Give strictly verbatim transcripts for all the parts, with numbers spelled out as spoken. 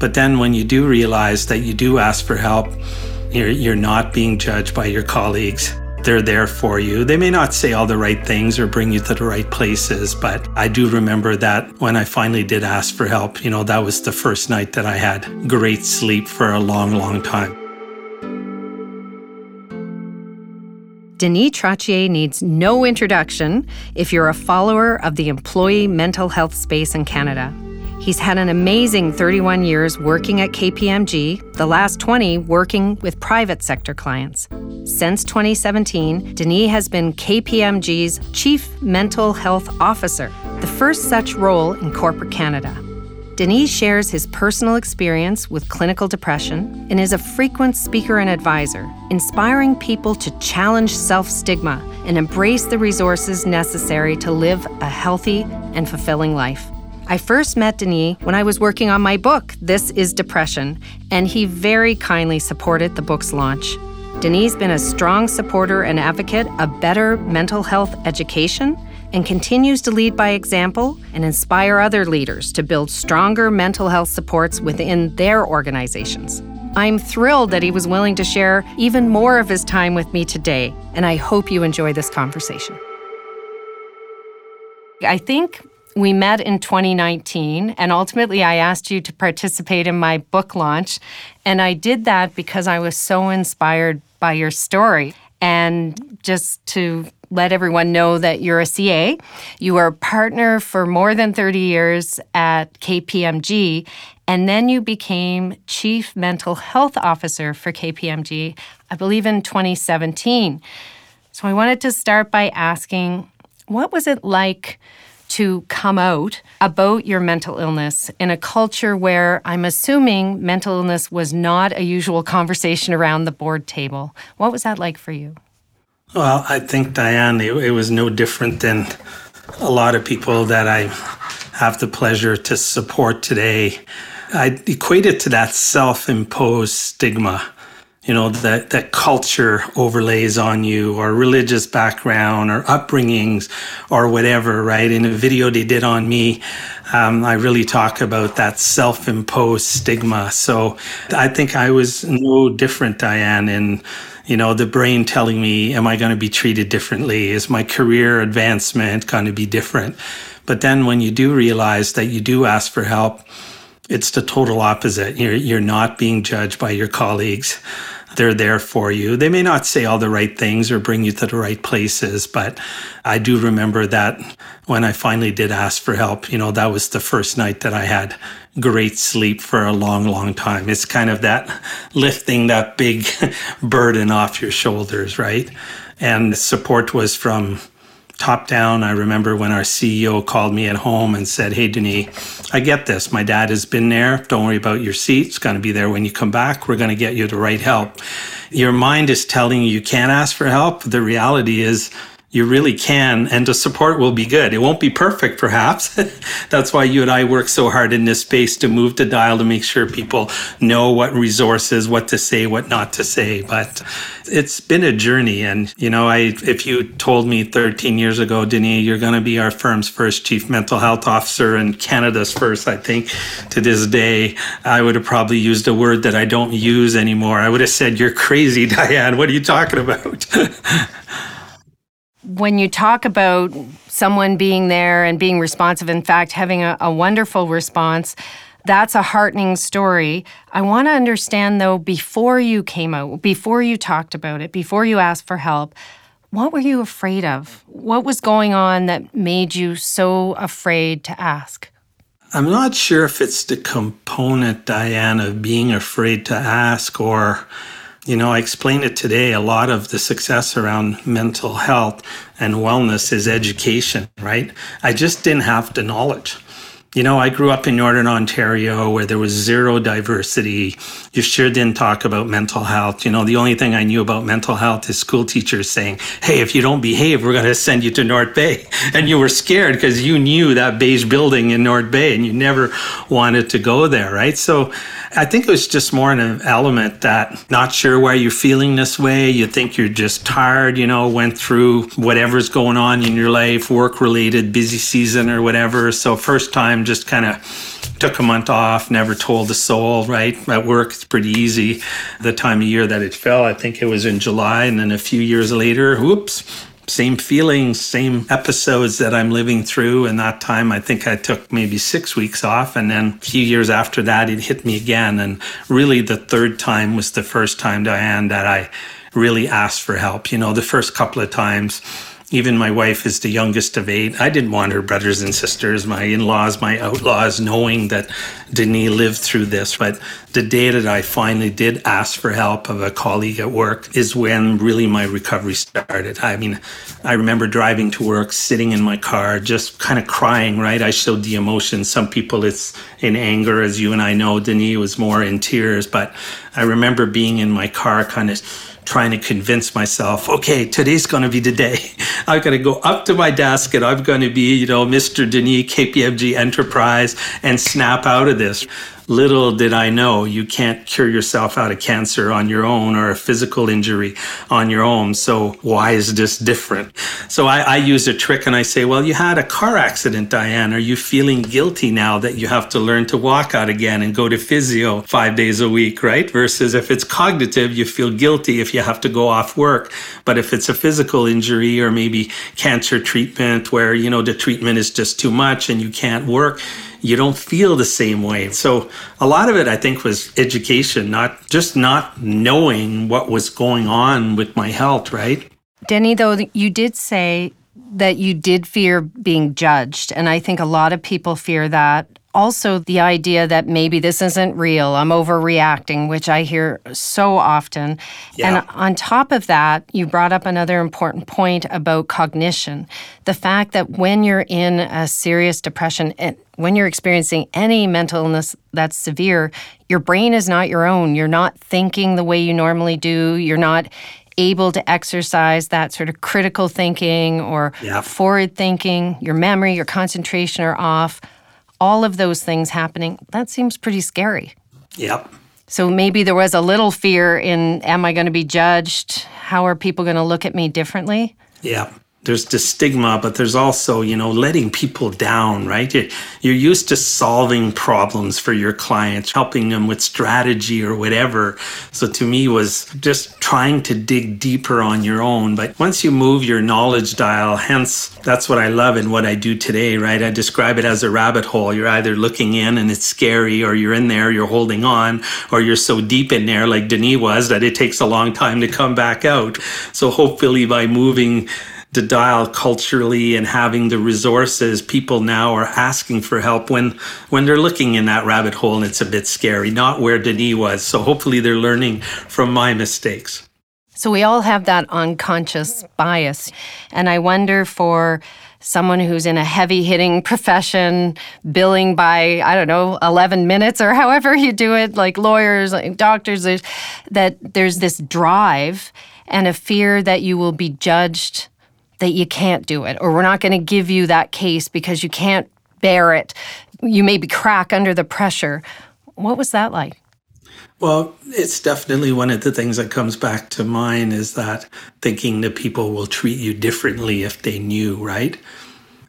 But then when you do realize that you do ask for help, you're, you're not being judged by your colleagues. They're there for you. They may not say all the right things or bring you to the right places, but I do remember that when I finally did ask for help, you know, that was the first night that I had great sleep for a long, long time. Denis Trottier needs no introduction if you're a follower of the employee mental health space in Canada. He's had an amazing thirty-one years working at K P M G, the last twenty working with private sector clients. Since twenty seventeen, Denis has been K P M G's Chief Mental Health Officer, the first such role in corporate Canada. Denis shares his personal experience with clinical depression and is a frequent speaker and advisor, inspiring people to challenge self-stigma and embrace the resources necessary to live a healthy and fulfilling life. I first met Denis when I was working on my book, This is Depression, and he very kindly supported the book's launch. Denis has been a strong supporter and advocate of better mental health education and continues to lead by example and inspire other leaders to build stronger mental health supports within their organizations. I'm thrilled that he was willing to share even more of his time with me today, and I hope you enjoy this conversation. I think we met in twenty nineteen, and ultimately I asked you to participate in my book launch. And I did that because I was so inspired by your story. And just to let everyone know that you're a C A, you were a partner for more than thirty years at K P M G, and then you became Chief Mental Health Officer for K P M G, I believe in twenty seventeen. So I wanted to start by asking, what was it like to come out about your mental illness in a culture where I'm assuming mental illness was not a usual conversation around the board table? What was that like for you? Well, I think, Diane, it, it was no different than a lot of people that I have the pleasure to support today. I equate it to that self-imposed stigma, you know, that, that culture overlays on you, or religious background, or upbringings, or whatever, right? In a video they did on me, um, I really talk about that self-imposed stigma. So I think I was no different, Diane, in, you know, the brain telling me, am I going to be treated differently? Is my career advancement going to be different? But then when you do realize that you do ask for help, it's the total opposite. You're, you're not being judged by your colleagues. They're there for you. They may not say all the right things or bring you to the right places, but I do remember that when I finally did ask for help, you know, that was the first night that I had great sleep for a long, long time. It's kind of that lifting that big burden off your shoulders, right? And support was from top down. I remember when our C E O called me at home and said, hey, Denis, I get this. My dad has been there. Don't worry about your seat. It's going to be there when you come back. We're going to get you the right help. Your mind is telling you you can't ask for help. The reality is you really can, and the support will be good. It won't be perfect, perhaps. That's why you and I work so hard in this space to move the dial to make sure people know what resources, what to say, what not to say. But it's been a journey. And, you know, I if you told me thirteen years ago, Denis, you're going to be our firm's first Chief Mental Health Officer and Canada's first, I think, to this day, I would have probably used a word that I don't use anymore. I would have said, you're crazy, Diane. What are you talking about? When you talk about someone being there and being responsive, in fact, having a, a wonderful response, that's a heartening story. I want to understand, though, before you came out, before you talked about it, before you asked for help, what were you afraid of? What was going on that made you so afraid to ask? I'm not sure if it's the component, Diane, of being afraid to ask or... You know, I explained it today, a lot of the success around mental health and wellness is education, right? I just didn't have the knowledge. You know, I grew up in Northern Ontario where there was zero diversity. You sure didn't talk about mental health. You know, the only thing I knew about mental health is school teachers saying, hey, if you don't behave, we're going to send you to North Bay. And you were scared because you knew that beige building in North Bay and you never wanted to go there, right? So I think it was just more an element that not sure why you're feeling this way. You think you're just tired, you know, went through whatever's going on in your life, work-related, busy season or whatever. So first time, just kind of took a month off, never told a soul, right? At work, it's pretty easy. The time of year that it fell, I think it was in July, and then a few years later, whoops, same feelings, same episodes that I'm living through. And that time, I think I took maybe six weeks off. And then a few years after that, it hit me again. And really, the third time was the first time, Diane, that I really asked for help. You know, the first couple of times, even my wife is the youngest of eight. I didn't want her brothers and sisters, my in-laws, my outlaws, knowing that Denis lived through this. But the day that I finally did ask for help of a colleague at work is when really my recovery started. I mean, I remember driving to work, sitting in my car, just kind of crying, right? I showed the emotion. Some people, it's in anger, as you and I know. Denis was more in tears. But I remember being in my car kind of trying to convince myself, okay, today's going to be the day. I'm going to go up to my desk and I'm going to be, you know, Mister Denis, K P M G Enterprise, and snap out of this. Little did I know, you can't cure yourself out of cancer on your own or a physical injury on your own. So why is this different? So I, I use a trick and I say, well, you had a car accident, Diane. Are you feeling guilty now that you have to learn to walk out again and go to physio five days a week, right? Versus if it's cognitive, you feel guilty if you have to go off work. But if it's a physical injury or maybe cancer treatment where, you know, the treatment is just too much and you can't work, you don't feel the same way. So a lot of it, I think, was education, not just not knowing what was going on with my health, right? Denis, though, you did say that you did fear being judged. And I think a lot of people fear that. Also, the idea that maybe this isn't real, I'm overreacting, which I hear so often. Yeah. And on top of that, you brought up another important point about cognition. The fact that when you're in a serious depression, and when you're experiencing any mental illness that's severe, your brain is not your own. You're not thinking the way you normally do. You're not able to exercise that sort of critical thinking or yeah. forward thinking. Your memory, your concentration are off. All of those things happening, that seems pretty scary. Yep. So maybe there was a little fear in, am I going to be judged? How are people going to look at me differently? Yeah. There's the stigma, but there's also, you know, letting people down, right? You're, you're used to solving problems for your clients, helping them with strategy or whatever. So to me, was just trying to dig deeper on your own. But once you move your knowledge dial, hence, that's what I love and what I do today, right? I describe it as a rabbit hole. You're either looking in and it's scary, or you're in there, you're holding on, or you're so deep in there like Denis was that it takes a long time to come back out. So hopefully by moving the dial culturally and having the resources, people now are asking for help when when they're looking in that rabbit hole and it's a bit scary, not where Denis was. So hopefully they're learning from my mistakes. So we all have that unconscious bias. And I wonder for someone who's in a heavy-hitting profession, billing by, I don't know, eleven minutes or however you do it, like lawyers, like doctors, that there's this drive and a fear that you will be judged, that you can't do it, or we're not going to give you that case because you can't bear it. You maybe crack under the pressure. What was that like? Well, it's definitely one of the things that comes back to mind is that thinking that people will treat you differently if they knew, right?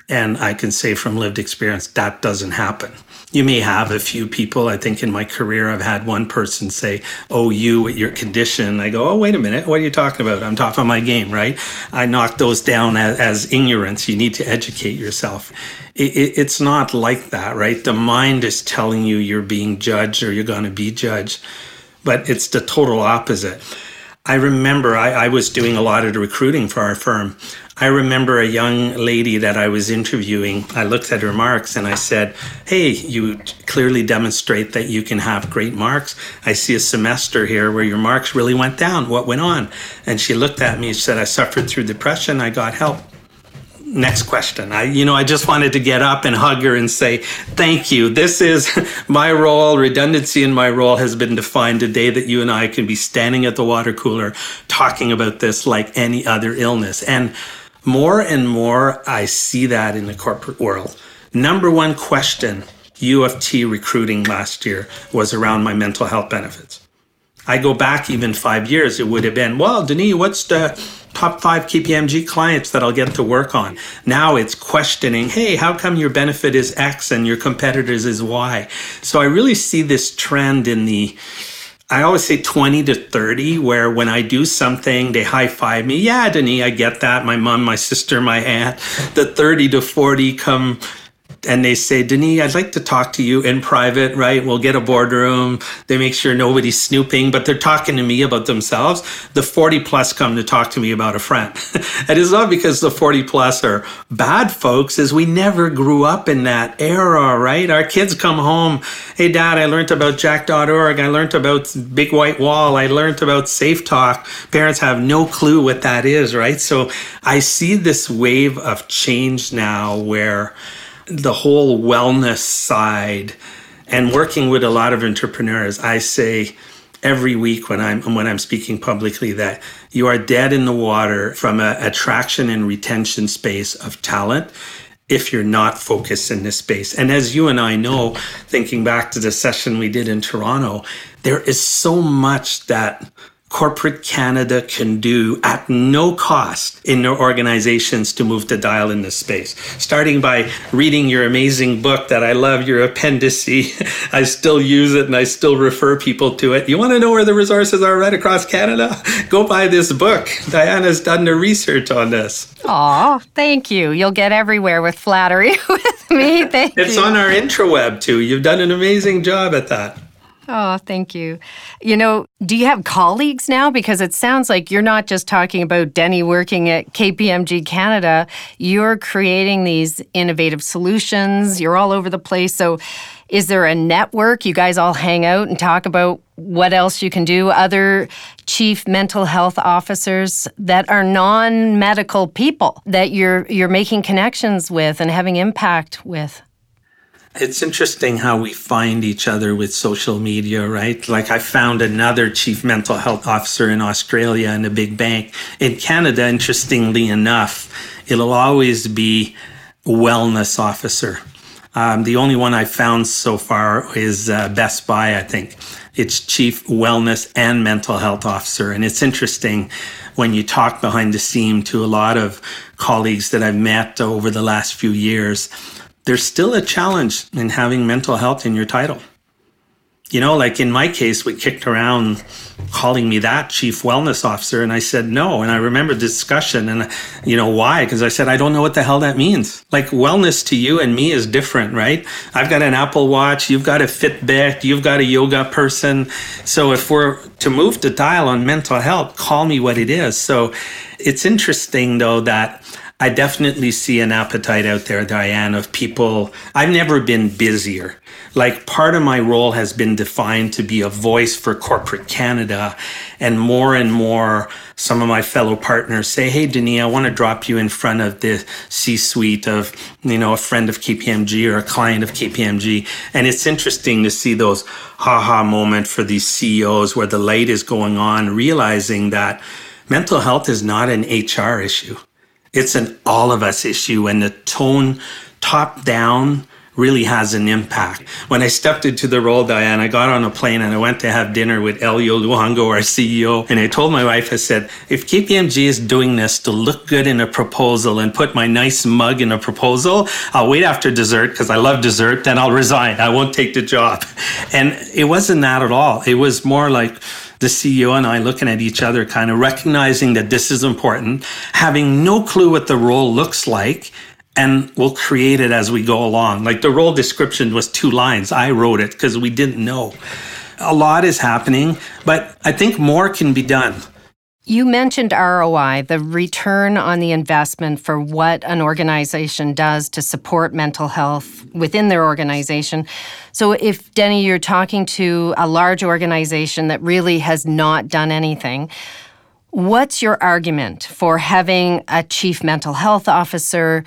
And I can say from lived experience, that doesn't happen. You may have a few people. I think in my career, I've had one person say, oh, you at your condition. I go, oh, wait a minute. What are you talking about? I'm top of my game, right? I knock those down as, as ignorance. You need to educate yourself. It, it, it's not like that, right? The mind is telling you you're being judged or you're going to be judged, but it's the total opposite. I remember I, I was doing a lot of the recruiting for our firm. I remember a young lady that I was interviewing. I looked at her marks and I said, hey, you clearly demonstrate that you can have great marks. I see a semester here where your marks really went down. What went on? And she looked at me and said, I suffered through depression. I got help. Next question. I, you know, I just wanted to get up and hug her and say, thank you. This is my role. Redundancy in my role has been defined the day that you and I can be standing at the water cooler talking about this like any other illness. And more and more, I see that in the corporate world. Number one question U of T recruiting last year was around my mental health benefits. I go back even five years, it would have been, well, Denis, what's the top five K P M G clients that I'll get to work on. Now it's questioning, hey, how come your benefit is X and your competitors is Y? So I really see this trend in the, I always say twenty to thirty, where when I do something, they high-five me. Yeah, Denis, I get that. My mom, my sister, my aunt. The thirty to forty come and they say, Denis, I'd like to talk to you in private, right? We'll get a boardroom. They make sure nobody's snooping, but they're talking to me about themselves. The forty-plus come to talk to me about a friend. And it's not because the forty-plus are bad folks, is we never grew up in that era, right? Our kids come home, hey, Dad, I learned about Jack dot org. I learned about Big White Wall. I learned about Safe Talk. Parents have no clue what that is, right? So I see this wave of change now where the whole wellness side, and working with a lot of entrepreneurs, I say every week when I'm when I'm speaking publicly that you are dead in the water from a attraction and retention space of talent if you're not focused in this space. And as you and I know, thinking back to the session we did in Toronto, there is so much that corporate Canada can do at no cost in their organizations to move the dial in this space. Starting by reading your amazing book that I love, your Appendix C. I still use it and I still refer people to it. You want to know where the resources are right across Canada? Go buy this book. Diana's done the research on this. Aw, thank you. You'll get everywhere with flattery with me. Thank you. It's on our intraweb too. You've done an amazing job at that. Oh, thank you. You know, do you have colleagues now? Because it sounds like you're not just talking about Denis working at K P M G Canada. You're creating these innovative solutions. You're all over the place. So is there a network? You guys all hang out and talk about what else you can do? Other chief mental health officers that are non-medical people that you're you're making connections with and having impact with? It's interesting how we find each other with social media, right? Like I found another chief mental health officer in Australia in a big bank. In Canada, interestingly enough, it'll always be wellness officer. Um, the only one I found so far is uh, Best Buy, I think. It's chief wellness and mental health officer. And it's interesting when you talk behind the scene to a lot of colleagues that I've met over the last few years. There's still a challenge in having mental health in your title. You know, like in my case, we kicked around calling me that chief wellness officer. And I said, no. And I remember the discussion and, you know, why? Because I said, I don't know what the hell that means. Like wellness to you and me is different, right? I've got an Apple Watch. You've got a Fitbit. You've got a yoga person. So if we're to move the dial on mental health, call me what it is. So it's interesting, though, that I definitely see an appetite out there, Diane, of people. I've never been busier. Like part of my role has been defined to be a voice for corporate Canada. And more and more, some of my fellow partners say, hey, Denis, I want to drop you in front of the C-suite of, you know, a friend of K P M G or a client of K P M G. And it's interesting to see those ha-ha moment for these C E Os where the light is going on, realizing that mental health is not an H R issue. It's an all of us issue, and the tone top down really has an impact. When I stepped into the role, Diane, I got on a plane and I went to have dinner with Elio Luongo, our C E O. And I told my wife, I said, if K P M G is doing this to look good in a proposal and put my nice mug in a proposal, I'll wait after dessert because I love dessert, then I'll resign. I won't take the job. And it wasn't that at all. It was more like the C E O and I looking at each other, kind of recognizing that this is important, having no clue what the role looks like, and we'll create it as we go along. Like the role description was two lines. I wrote it because we didn't know. A lot is happening, but I think more can be done. You mentioned R O I, the return on the investment for what an organization does to support mental health within their organization. So if, Denis, you're talking to a large organization that really has not done anything, what's your argument for having a chief mental health officer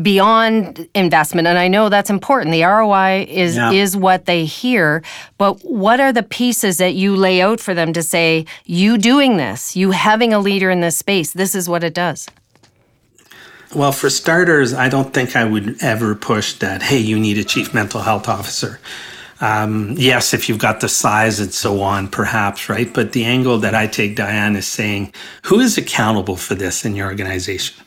beyond investment? And I know that's important. The R O I is, yeah. is what they hear. But what are the pieces that you lay out for them to say, you doing this, you having a leader in this space, this is what it does? Well, for starters, I don't think I would ever push that, hey, you need a chief mental health officer. Um, yes, if you've got the size and so on, perhaps, right? But the angle that I take, Diane, is saying, who is accountable for this in your organization,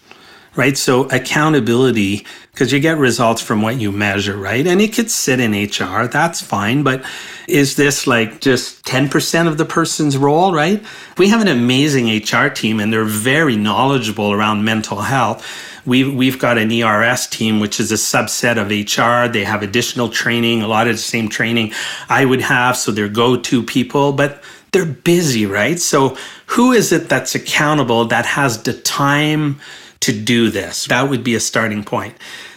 right? So accountability, because you get results from what you measure, right? And it could sit in H R, that's fine. But is this like just ten percent of the person's role, right? We have an amazing H R team and they're very knowledgeable around mental health. We've, we've got an E R S team, which is a subset of H R. They have additional training, a lot of the same training I would have. So they're go-to people, but they're busy, right? So who is it that's accountable, that has the time to do this? That would be a starting point.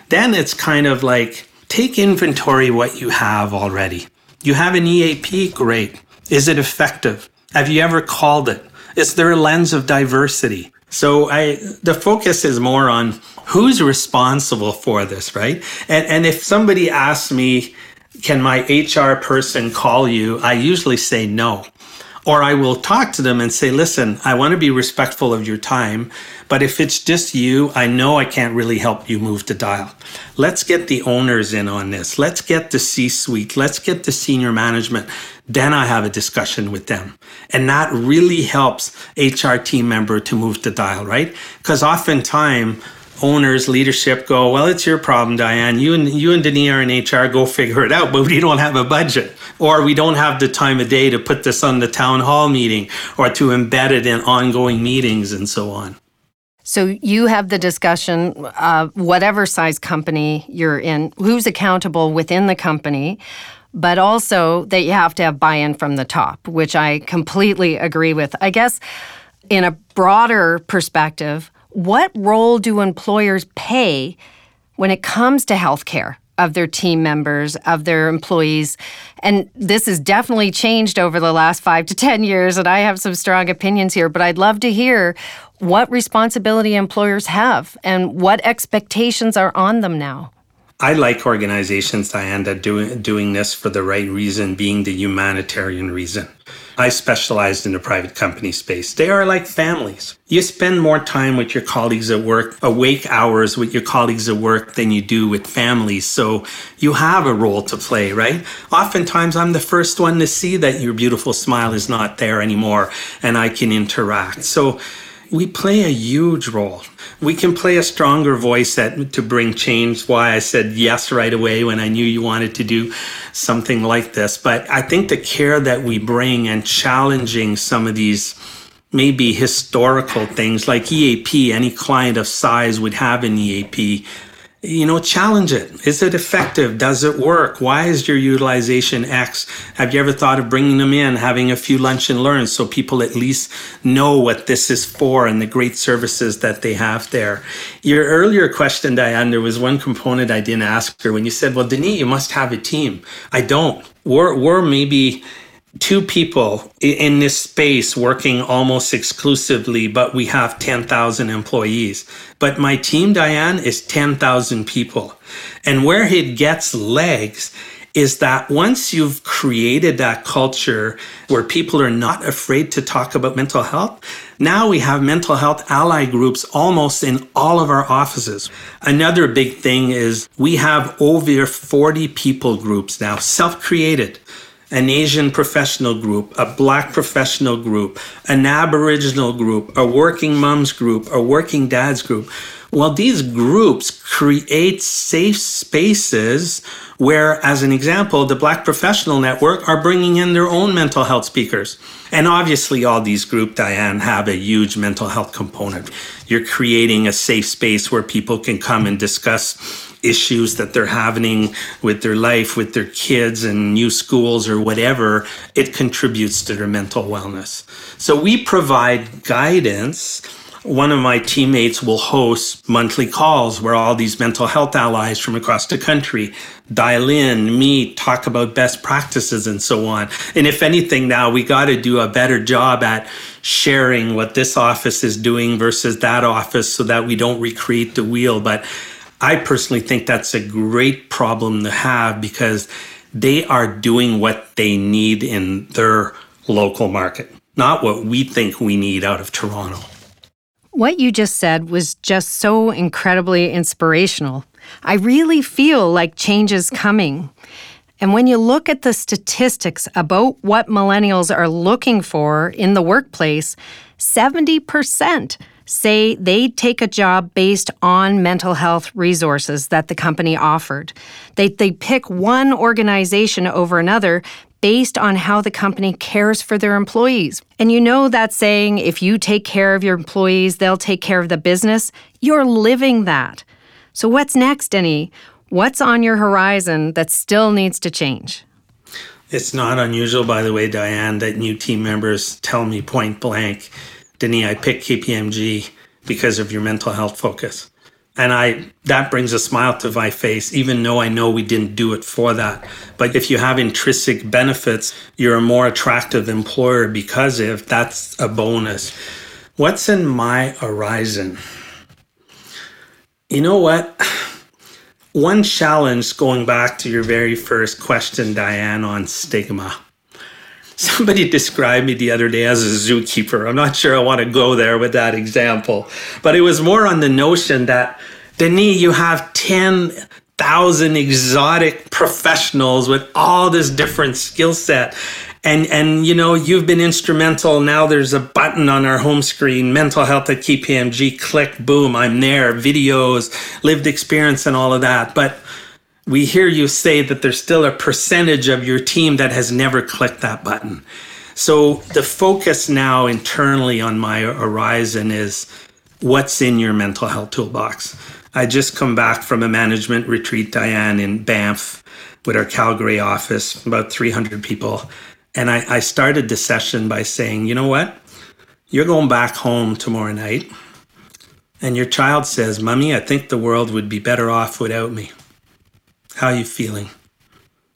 Then it's kind of like, take inventory what you have already. You have an E A P? Great. Is it effective? Have you ever called it? Is there a lens of diversity? So I, the focus is more on who's responsible for this, right? And, and if somebody asks me, can my H R person call you? I usually say no. Or I will talk to them and say, listen, I want to be respectful of your time, but if it's just you, I know I can't really help you move the dial. Let's get the owners in on this. Let's get the C-suite. Let's get the senior management. Then I have a discussion with them. And that really helps H R team member to move the dial, right? Because oftentimes, owners, leadership go, well, it's your problem, Diane. You and you and Denis are in H R, go figure it out, but we don't have a budget, or we don't have the time of day to put this on the town hall meeting or to embed it in ongoing meetings and so on. So you have the discussion, uh, whatever size company you're in, who's accountable within the company, but also that you have to have buy-in from the top, which I completely agree with. I guess in a broader perspective, what role do employers play when it comes to healthcare of their team members, of their employees? And this has definitely changed over the last five to ten years, and I have some strong opinions here, but I'd love to hear what responsibility employers have and what expectations are on them now. I like organizations, Diane, that do, doing this for the right reason, being the humanitarian reason. I specialized in the private company space. They are like families. You spend more time with your colleagues at work, awake hours with your colleagues at work than you do with families. So you have a role to play, right? Oftentimes, I'm the first one to see that your beautiful smile is not there anymore and I can interact. So we play a huge role. We can play a stronger voice at, to bring change. Why I said yes right away when I knew you wanted to do something like this. But I think the care that we bring and challenging some of these maybe historical things like E A P, any client of size would have an E A P, you know, challenge it. Is it effective? Does it work? Why is your utilization X? Have you ever thought of bringing them in, having a few lunch and learns so people at least know what this is for and the great services that they have there? Your earlier question, Diane, there was one component I didn't ask her when you said, well, Denis, you must have a team. I don't. We're, we're maybe two people in this space working almost exclusively, but we have ten thousand employees. But my team, Diane, is ten thousand people. And where it gets legs is that once you've created that culture where people are not afraid to talk about mental health, now we have mental health ally groups almost in all of our offices. Another big thing is we have over forty people groups now, self-created. An Asian professional group, a Black professional group, an Aboriginal group, a working moms group, a working dads group. Well, these groups create safe spaces where, as an example, the Black Professional Network are bringing in their own mental health speakers. And obviously, all these groups, Diane, have a huge mental health component. You're creating a safe space where people can come and discuss issues that they're having with their life, with their kids and new schools or whatever. It contributes to their mental wellness. So we provide guidance. One of my teammates will host monthly calls where all these mental health allies from across the country dial in, meet, talk about best practices and so on. And if anything, now we got to do a better job at sharing what this office is doing versus that office so that we don't recreate the wheel. But I personally think that's a great problem to have because they are doing what they need in their local market, not what we think we need out of Toronto. What you just said was just so incredibly inspirational. I really feel like change is coming. And when you look at the statistics about what millennials are looking for in the workplace, seventy percent say they take a job based on mental health resources that the company offered. They, they pick one organization over another based on how the company cares for their employees. And you know that saying, if you take care of your employees, they'll take care of the business. You're living that. So what's next, Denis? What's on your horizon that still needs to change? It's not unusual, by the way, Diane, that new team members tell me point blank, Denis, I picked K P M G because of your mental health focus. And I that brings a smile to my face, even though I know we didn't do it for that. But if you have intrinsic benefits, you're a more attractive employer because if that's a bonus. What's in my horizon? You know what? One challenge, going back to your very first question, Diane, on stigma. Somebody described me the other day as a zookeeper. I'm not sure I want to go there with that example. But it was more on the notion that, Denis, you have ten thousand exotic professionals with all this different skill set. And, and, you know, you've been instrumental. Now there's a button on our home screen, mental health at K P M G, click, boom, I'm there, videos, lived experience and all of that. But we hear you say that there's still a percentage of your team that has never clicked that button. So the focus now internally on my horizon is what's in your mental health toolbox. I just come back from a management retreat, Diane, in Banff with our Calgary office, about three hundred people. And I, I started the session by saying, you know what? You're going back home tomorrow night and your child says, Mommy, I think the world would be better off without me. How are you feeling?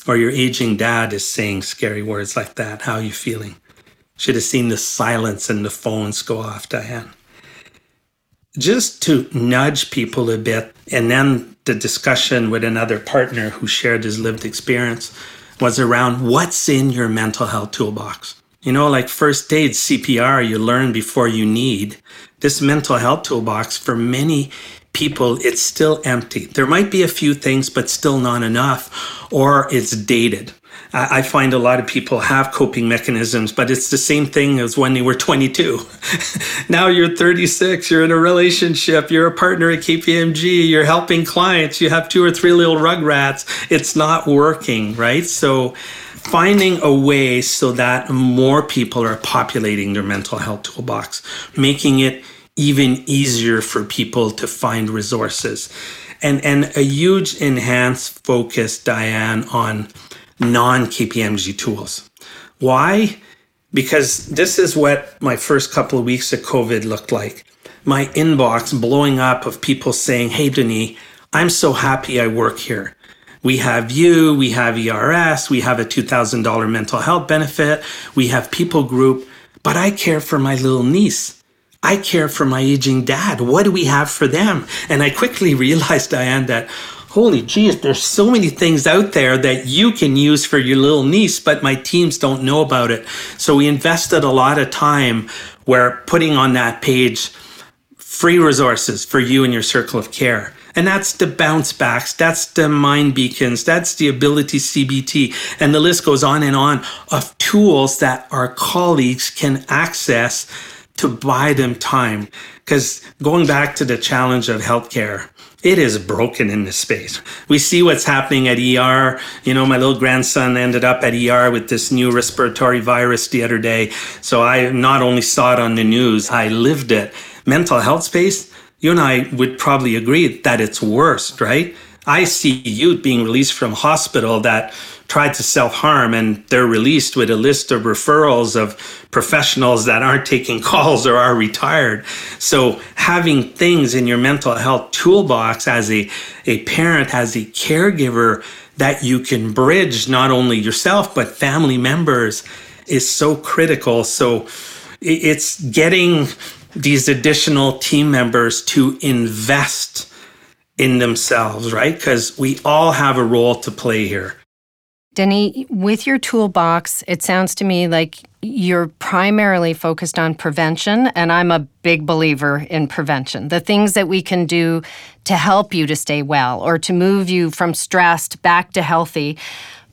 Or your aging dad is saying scary words like that. How are you feeling? Should have seen the silence and the phones go off, Diane. Just to nudge people a bit. And then the discussion with another partner who shared his lived experience was around what's in your mental health toolbox. You know, like first aid, C P R, you learn before you need. This mental health toolbox for many people, it's still empty. There might be a few things, but still not enough, or it's dated. I find a lot of people have coping mechanisms, but it's the same thing as when they were twenty-two. Now you're thirty-six, you're in a relationship, you're a partner at K P M G, you're helping clients, you have two or three little rugrats. It's not working, right? So finding a way so that more people are populating their mental health toolbox, making it even easier for people to find resources. And and a huge enhanced focus, Diane, on non-K P M G tools. Why? Because this is what my first couple of weeks of COVID looked like. My inbox blowing up of people saying, hey, Denis, I'm so happy I work here. We have you, we have E R S, we have a two thousand dollars mental health benefit, we have people group, but I care for my little niece. I care for my aging dad. What do we have for them? And I quickly realized, Diane, that, holy geez, there's so many things out there that you can use for your little niece, but my teams don't know about it. So we invested a lot of time where putting on that page free resources for you and your circle of care. And that's the Bounce Backs, that's the Mind Beacons, that's the Ability C B T, and the list goes on and on of tools that our colleagues can access to buy them time. Because going back to the challenge of healthcare, it is broken in this space. We see what's happening at E R. You know, my little grandson ended up at E R with this new respiratory virus the other day. So I not only saw it on the news, I lived it. Mental health space, you and I would probably agree that it's worse, right? I see youth being released from hospital that tried to self-harm and they're released with a list of referrals of professionals that aren't taking calls or are retired. So having things in your mental health toolbox as a, a parent, as a caregiver, that you can bridge not only yourself but family members is so critical. So it's getting these additional team members to invest in themselves, right? Because we all have a role to play here. Denis, with your toolbox, it sounds to me like you're primarily focused on prevention, and I'm a big believer in prevention. The things that we can do to help you to stay well or to move you from stressed back to healthy.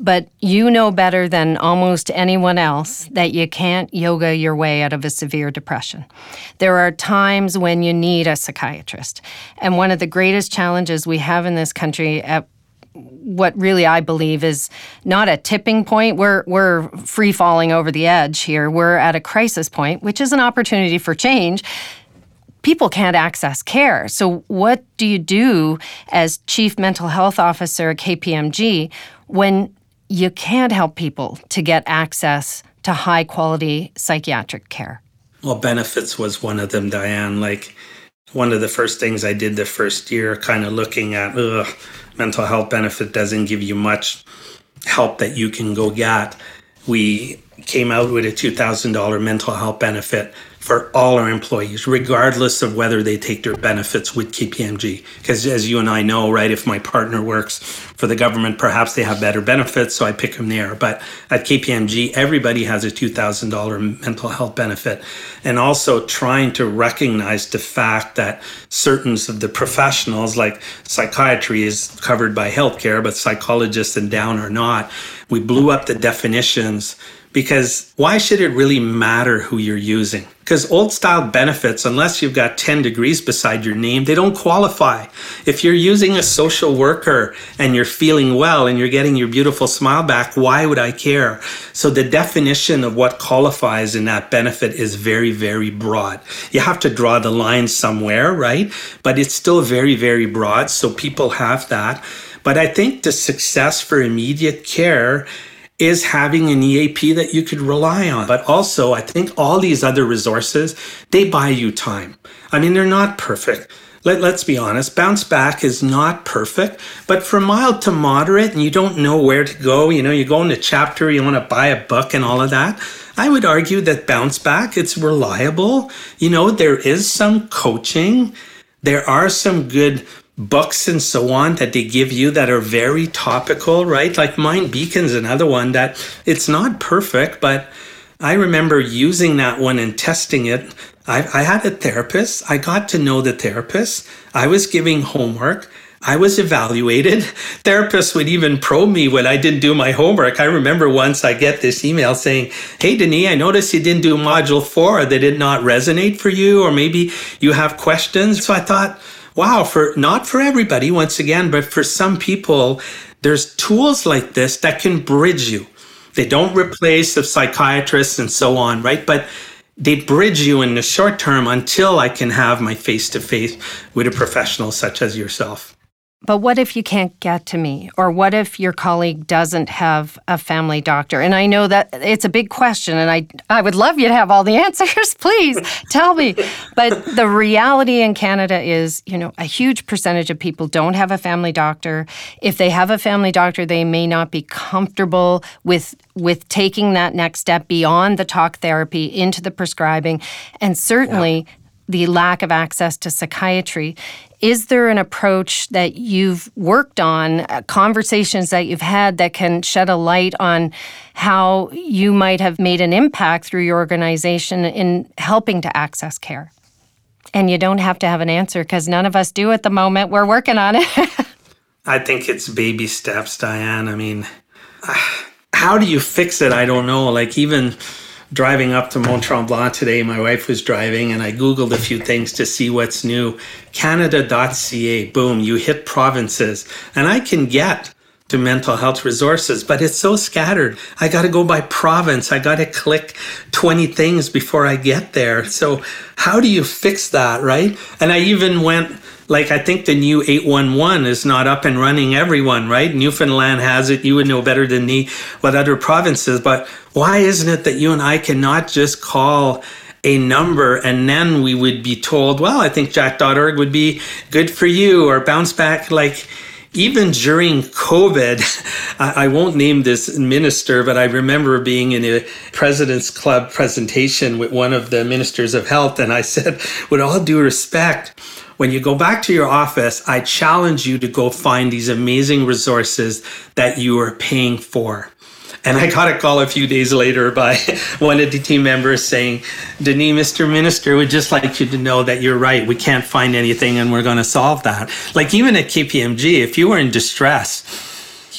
But you know better than almost anyone else that you can't yoga your way out of a severe depression. There are times when you need a psychiatrist. And one of the greatest challenges we have in this country at what really I believe is not a tipping point. We're we're free-falling over the edge here. We're at a crisis point, which is an opportunity for change. People can't access care. So what do you do as Chief Mental Health Officer at K P M G when you can't help people to get access to high-quality psychiatric care? Well, benefits was one of them, Diane. Like, one of the first things I did the first year, kind of looking at, ugh, mental health benefit doesn't give you much help that you can go get. We came out with a two thousand dollars mental health benefit for all our employees, regardless of whether they take their benefits with K P M G. Because as you and I know, right, if my partner works for the government, perhaps they have better benefits, so I pick them there. But at K P M G, everybody has a two thousand dollars mental health benefit. And also trying to recognize the fact that certain of the professionals, like psychiatry is covered by healthcare, but psychologists and down are not. We blew up the definitions. Because why should it really matter who you're using? Because old style benefits, unless you've got ten degrees beside your name, they don't qualify. If you're using a social worker and you're feeling well and you're getting your beautiful smile back, why would I care? So the definition of what qualifies in that benefit is very, very broad. You have to draw the line somewhere, right? But it's still very, very broad. So people have that. But I think the success for immediate care is having an E A P that you could rely on. But also, I think all these other resources, they buy you time. I mean, they're not perfect. Let, let's be honest, Bounce Back is not perfect, but from mild to moderate, and you don't know where to go, you know, you go into chapter, you want to buy a book and all of that, I would argue that Bounce Back, it's reliable. You know, there is some coaching. There are some good books and so on that they give you that are very topical, right? Like Mind Beacon's another one that it's not perfect, but I remember using that one and testing it. I, I had a therapist. I got to know the therapist. I was giving homework. I was evaluated. Therapists would even probe me when I didn't do my homework. I remember once I get this email saying, hey, Denis, I noticed you didn't do module four. They did not resonate for you, or maybe you have questions. So I thought, wow, for not for everybody, once again, but for some people, there's tools like this that can bridge you. They don't replace the psychiatrists and so on, right? But they bridge you in the short term until I can have my face-to-face with a professional such as yourself. But what if you can't get to me? Or what if your colleague doesn't have a family doctor? And I know that it's a big question, and I I would love you to have all the answers. Please tell me. But the reality in Canada is, you know, a huge percentage of people don't have a family doctor. If they have a family doctor, they may not be comfortable with with taking that next step beyond the talk therapy into the prescribing. And certainly yeah. the lack of access to psychiatry. Is there an approach that you've worked on, uh, conversations that you've had that can shed a light on how you might have made an impact through your organization in helping to access care? And you don't have to have an answer because none of us do at the moment. We're working on it. I think it's baby steps, Diane. I mean, how do you fix it? I don't know. Like even driving up to Mont-Tremblant today, my wife was driving, and I Googled a few things to see what's new. Canada dot C A, boom, you hit provinces. And I can get to mental health resources, but it's so scattered. I got to go by province. I got to click twenty things before I get there. So how do you fix that, right? And I even went, like, I think the new eight one one is not up and running everyone, right? Newfoundland has it. You would know better than me what other provinces, but why isn't it that you and I cannot just call a number and then we would be told, well, I think Jack dot org would be good for you or Bounce Back. Like even during COVID, I, I won't name this minister, but I remember being in a President's Club presentation with one of the ministers of health. And I said, with all due respect, when you go back to your office, I challenge you to go find these amazing resources that you are paying for. And I got a call a few days later by one of the team members saying, Denis, Mister Minister, we'd just like you to know that you're right. We can't find anything and we're going to solve that. Like even at K P M G, if you were in distress,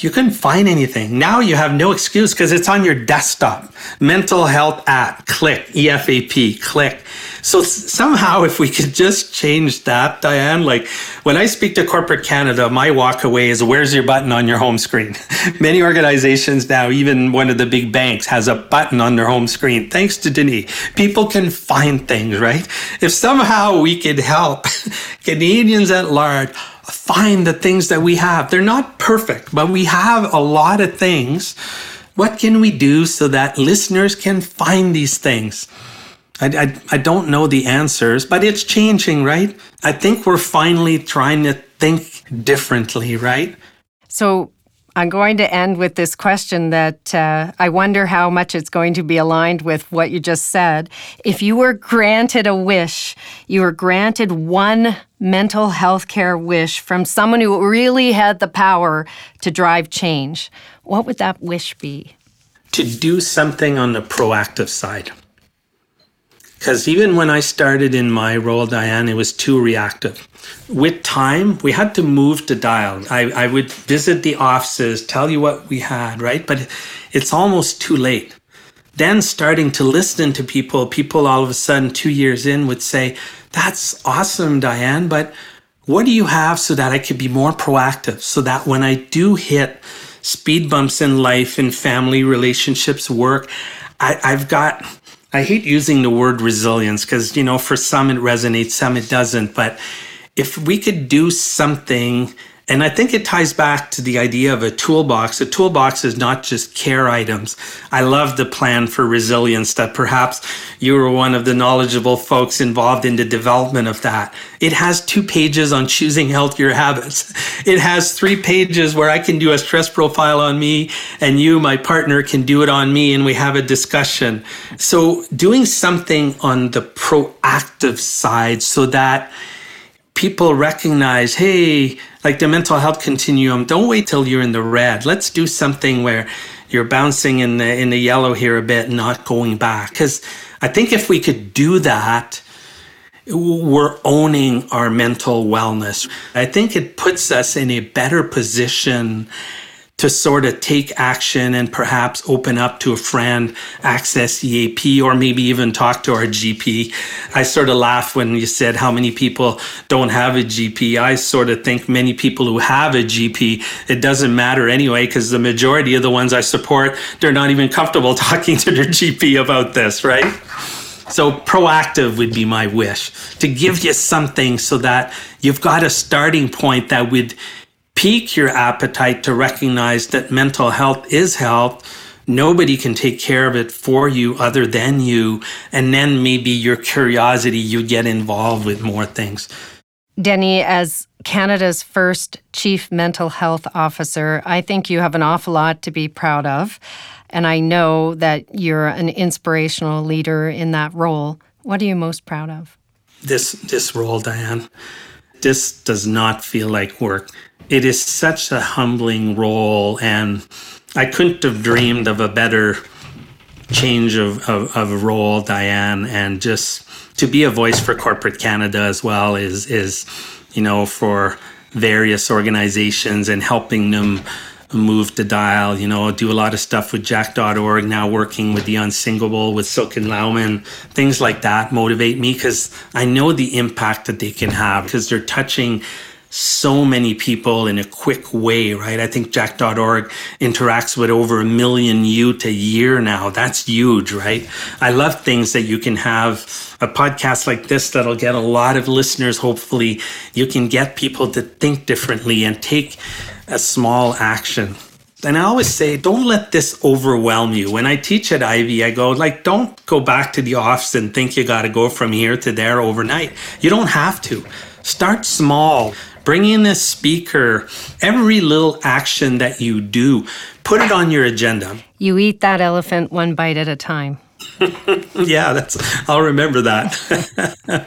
you couldn't find anything. Now you have no excuse because it's on your desktop. Mental health app, click, E F A P, click. So somehow if we could just change that, Diane, like when I speak to corporate Canada, my walk away is where's your button on your home screen? Many organizations now, even one of the big banks has a button on their home screen. Thanks to Denis, people can find things, right? If somehow we could help Canadians at large find the things that we have, they're not perfect, but we have a lot of things. What can we do so that listeners can find these things? I, I, I don't know the answers, but it's changing, right? I think we're finally trying to think differently, right? So I'm going to end with this question that uh, I wonder how much it's going to be aligned with what you just said. If you were granted a wish, you were granted one mental health care wish from someone who really had the power to drive change, what would that wish be? To do something on the proactive side. Because even when I started in my role, Diane, it was too reactive. With time, we had to move the dial. I, I would visit the offices, tell you what we had, right? But it's almost too late. Then starting to listen to people, people all of a sudden two years in would say, that's awesome, Diane, but what do you have so that I could be more proactive? So that when I do hit speed bumps in life, in family, relationships, work, I, I've got... I hate using the word resilience because, you know, for some it resonates, some it doesn't. But if we could do something, and I think it ties back to the idea of a toolbox. A toolbox is not just care items. I love the plan for resilience that perhaps you were one of the knowledgeable folks involved in the development of that. It has two pages on choosing healthier habits. It has three pages where I can do a stress profile on me and you, my partner, can do it on me and we have a discussion. So doing something on the proactive side so that people recognize, hey, like the mental health continuum, don't wait till you're in the red. Let's do something where you're bouncing in the, in the yellow here a bit, not going back. Because I think if we could do that, we're owning our mental wellness. I think it puts us in a better position to sort of take action and perhaps open up to a friend, access E A P, or maybe even talk to our G P. I sort of laugh when you said how many people don't have a G P. I sort of think many people who have a G P, it doesn't matter anyway, because the majority of the ones I support, they're not even comfortable talking to their G P about this, right? So proactive would be my wish, to give you something so that you've got a starting point that would pique your appetite to recognize that mental health is health. Nobody can take care of it for you other than you. And then maybe your curiosity, you get involved with more things. Denis, as Canada's first Chief Mental Health Officer, I think you have an awful lot to be proud of. And I know that you're an inspirational leader in that role. What are you most proud of? This, this role, Diane. This does not feel like work. It is such a humbling role, and I couldn't have dreamed of a better change of, of, of role, Diane, and just to be a voice for corporate Canada as well is, is, you know, for various organizations and helping them move the dial, you know, do a lot of stuff with Jack dot org, now working with the unsingable, with Silken Lauman, things like that motivate me because I know the impact that they can have because they're touching so many people in a quick way, right? I think Jack dot org interacts with over a million youth a year now. That's huge, right? I love things that you can have a podcast like this that'll get a lot of listeners. Hopefully, you can get people to think differently and take a small action. And I always say, don't let this overwhelm you. When I teach at Ivy, I go, like, don't go back to the office and think you got to go from here to there overnight. You don't have to. Start small. Bring in a speaker. Every little action that you do, put it on your agenda. You eat that elephant one bite at a time. Yeah, that's. I'll remember that.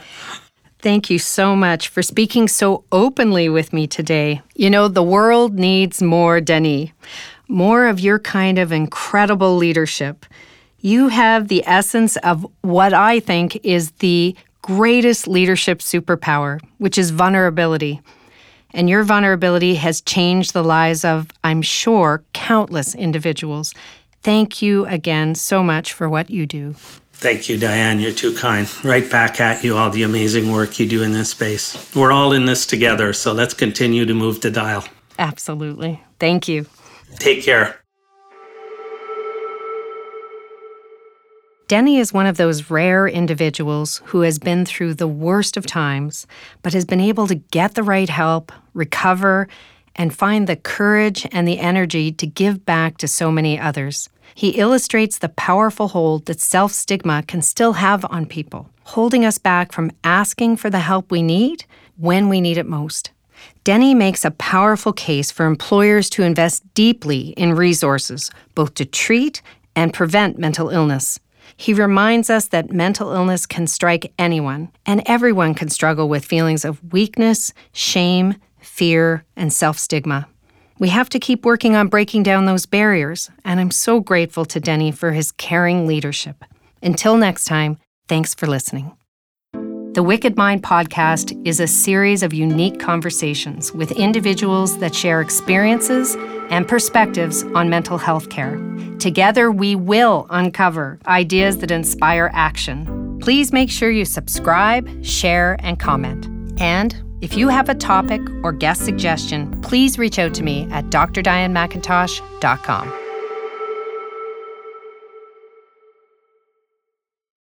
Thank you so much for speaking so openly with me today. You know, the world needs more Denis, more of your kind of incredible leadership. You have the essence of what I think is the greatest leadership superpower, which is vulnerability. and your vulnerability has changed the lives of, I'm sure, countless individuals. Thank you again so much for what you do. Thank you, Diane. You're too kind. Right back at you, all the amazing work you do in this space. We're all in this together, so let's continue to move the dial. Absolutely. Thank you. Take care. Denis is one of those rare individuals who has been through the worst of times, but has been able to get the right help, recover, and find the courage and the energy to give back to so many others. He illustrates the powerful hold that self-stigma can still have on people, holding us back from asking for the help we need when we need it most. Denis makes a powerful case for employers to invest deeply in resources, both to treat and prevent mental illness. He reminds us that mental illness can strike anyone, and everyone can struggle with feelings of weakness, shame, fear, and self-stigma. We have to keep working on breaking down those barriers, and I'm so grateful to Denis for his caring leadership. Until next time, thanks for listening. The Wicked Mind Podcast is a series of unique conversations with individuals that share experiences and perspectives on mental health care. Together, we will uncover ideas that inspire action. Please make sure you subscribe, share, and comment. And if you have a topic or guest suggestion, please reach out to me at d r diane mcintosh dot com.